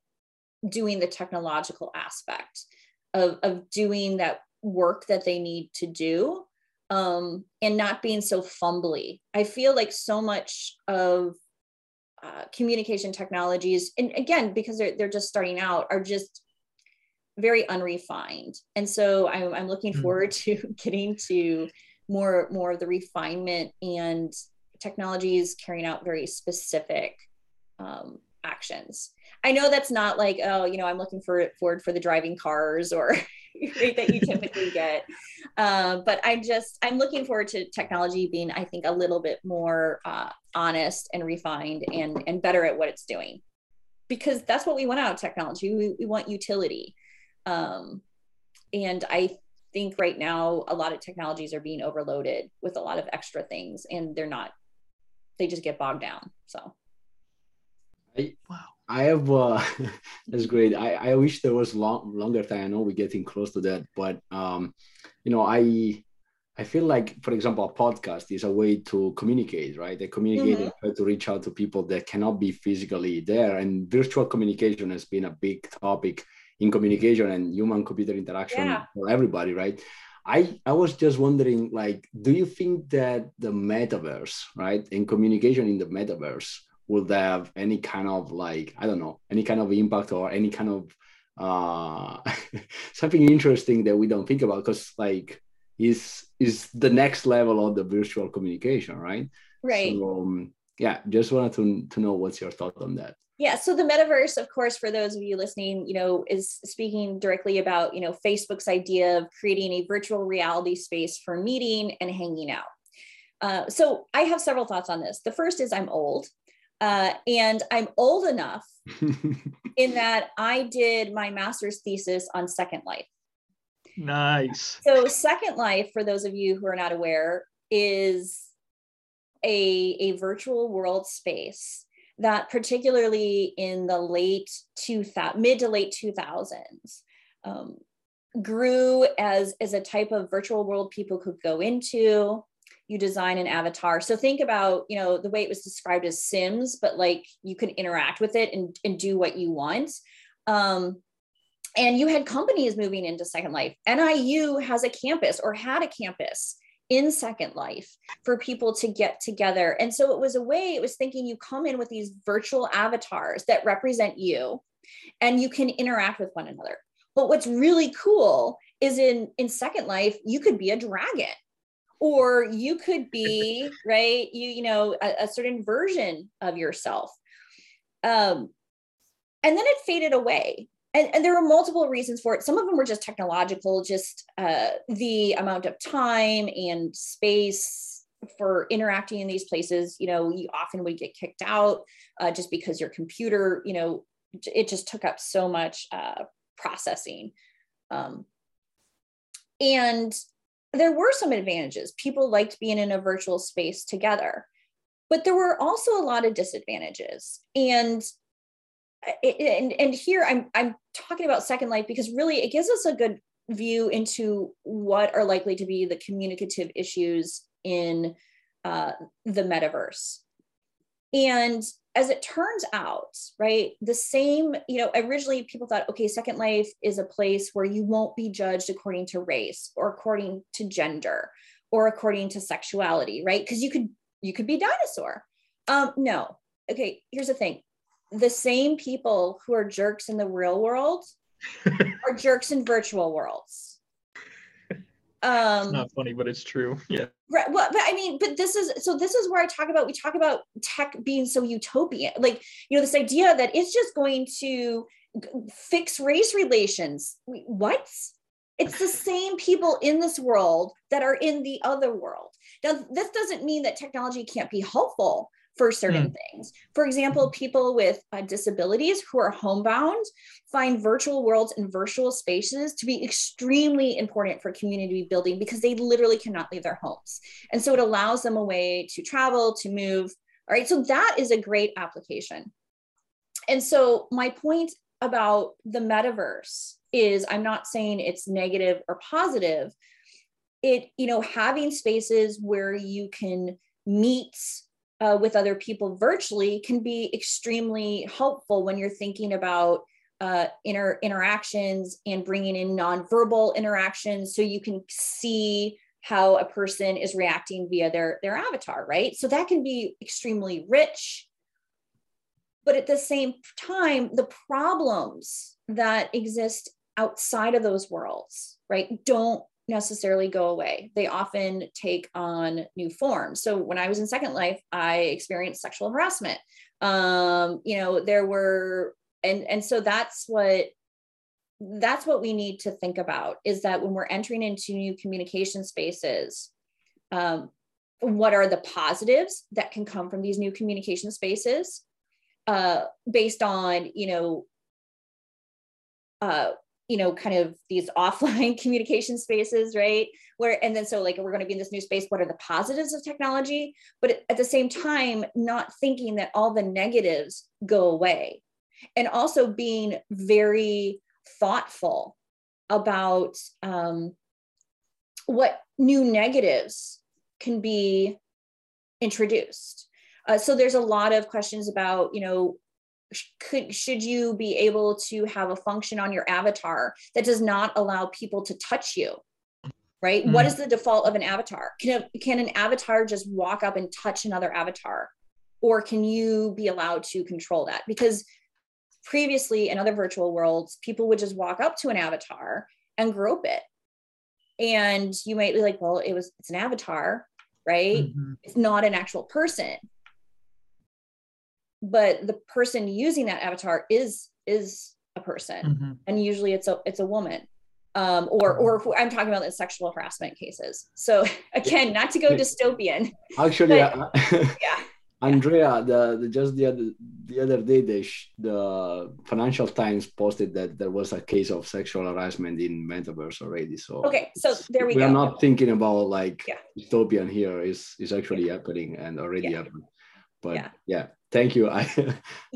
doing the technological aspect of doing that work that they need to do. And not being so fumbly. I feel like so much of communication technologies, and again, because they're just starting out, are just very unrefined. And so I'm looking forward to getting to more of the refinement and technologies carrying out very specific actions. I know that's not like, oh, you know, I'm looking forward for the driving cars or rate that you typically get. But I'm looking forward to technology being, I think, a little bit more honest and refined and better at what it's doing, because that's what we want out of technology. We want utility. And I think right now, a lot of technologies are being overloaded with a lot of extra things, and they just get bogged down. So. Wow. I have, that's great. I wish there was longer time. I know we're getting close to that, but, you know, I feel like, for example, a podcast is a way to communicate, right? They communicate and try to reach out to people that cannot be physically there. And virtual communication has been a big topic in communication and human-computer interaction for everybody, right? I was just wondering, like, do you think that the metaverse, right, and communication in the metaverse will have any kind of, like, I don't know, any kind of impact or any kind of something interesting that we don't think about, because, like, is the next level of the virtual communication, right? Right. So, yeah, just wanted to know what's your thought on that. Yeah, so the metaverse, of course, for those of you listening, you know, is speaking directly about, you know, Facebook's idea of creating a virtual reality space for meeting and hanging out. So I have several thoughts on this. The first is I'm old. And I'm old enough in that I did my master's thesis on Second Life. Nice. So Second Life, for those of you who are not aware, is a virtual world space that, particularly in the mid to late 2000s, grew as a type of virtual world people could go into. You design an avatar. So think about, you know, the way it was described as Sims, but like you could interact with it and do what you want. And you had companies moving into Second Life. NIU has a campus, or had a campus, in Second Life for people to get together. And so it was thinking you come in with these virtual avatars that represent you and you can interact with one another. But what's really cool is in Second Life, you could be a dragon. Or you could be, right, you know, a certain version of yourself. And then it faded away. And there were multiple reasons for it. Some of them were just technological, just the amount of time and space for interacting in these places. You know, you often would get kicked out just because your computer, you know, it just took up so much processing. And there were some advantages. People liked being in a virtual space together, but there were also a lot of disadvantages. And here I'm talking about Second Life because really it gives us a good view into what are likely to be the communicative issues in the metaverse. And as it turns out, right, the same, you know, originally people thought, okay, Second Life is a place where you won't be judged according to race or according to gender or according to sexuality, right? Because you could be dinosaur. No, okay, here's the thing. The same people who are jerks in the real world are jerks in virtual worlds. It's not funny, but it's true. Yeah. Right. Well, but I mean, but this is where we talk about tech being so utopian, like, you know, this idea that it's just going to fix race relations. What? It's the same people in this world that are in the other world. Now, this doesn't mean that technology can't be helpful for certain things. For example, people with disabilities who are homebound find virtual worlds and virtual spaces to be extremely important for community building because they literally cannot leave their homes. And so it allows them a way to travel, to move. All right, so that is a great application. And so my point about the metaverse is I'm not saying it's negative or positive. It, you know, having spaces where you can meet with other people virtually can be extremely helpful when you're thinking about interactions and bringing in nonverbal interactions so you can see how a person is reacting via their avatar, right? So that can be extremely rich. But at the same time, the problems that exist outside of those worlds, right, don't necessarily go away. They often take on new forms. So when I was in Second Life, I experienced sexual harassment. You know, there were, and so that's what we need to think about is that when we're entering into new communication spaces, what are the positives that can come from these new communication spaces based on, kind of these offline communication spaces, right? Where, and then so like, we're going to be in this new space, what are the positives of technology? But at the same time, not thinking that all the negatives go away. And also being very thoughtful about what new negatives can be introduced. So there's a lot of questions about, you know, should you be able to have a function on your avatar that does not allow people to touch you, right? Mm-hmm. What is the default of an avatar? Can an avatar just walk up and touch another avatar? Or can you be allowed to control that? Because previously in other virtual worlds, people would just walk up to an avatar and grope it. And you might be like, well, it's an avatar, right? Mm-hmm. It's not an actual person. But the person using that avatar is a person, mm-hmm. and usually it's a woman, or who, I'm talking about the sexual harassment cases. So again, not to go dystopian. Actually, yeah. Andrea, just the other day, the Financial Times posted that there was a case of sexual harassment in metaverse already. So okay, so there we go. We're not thinking about like dystopian here. Is actually happening and already happening. But thank you. But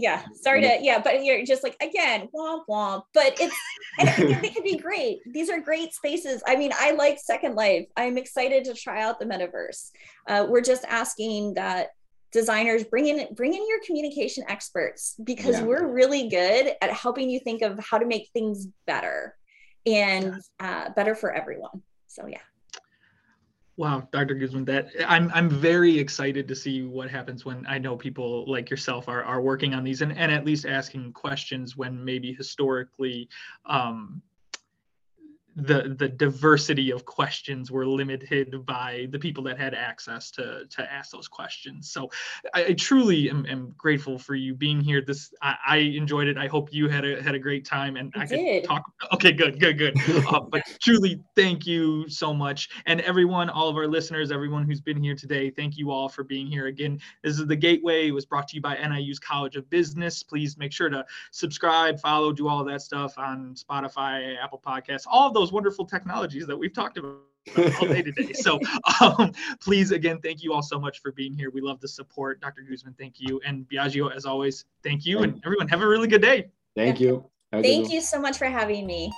you're just like, again, womp womp. But it could be great. These are great spaces. I mean, I like Second Life. I'm excited to try out the metaverse. We're just asking that designers bring in your communication experts because we're really good at helping you think of how to make things better and better for everyone. So yeah. Wow, Dr. Guzman, I'm very excited to see what happens when I know people like yourself are working on these and at least asking questions when maybe historically the diversity of questions were limited by the people that had access to ask those questions. So I truly am grateful for you being here. I enjoyed it. I hope you had a great time, and I could talk. Okay, good. But truly, thank you so much. And everyone, all of our listeners, everyone who's been here today, thank you all for being here again. This is The Gateway. It was brought to you by NIU's College of Business. Please make sure to subscribe, follow, do all of that stuff on Spotify, Apple Podcasts, all of those wonderful technologies that we've talked about all day today. So please, again, thank you all so much for being here. We love the support. Dr. Guzman, thank you. And Biagio, as always, thank you. And everyone, have a really good day. Thank you. Thank you so much for having me.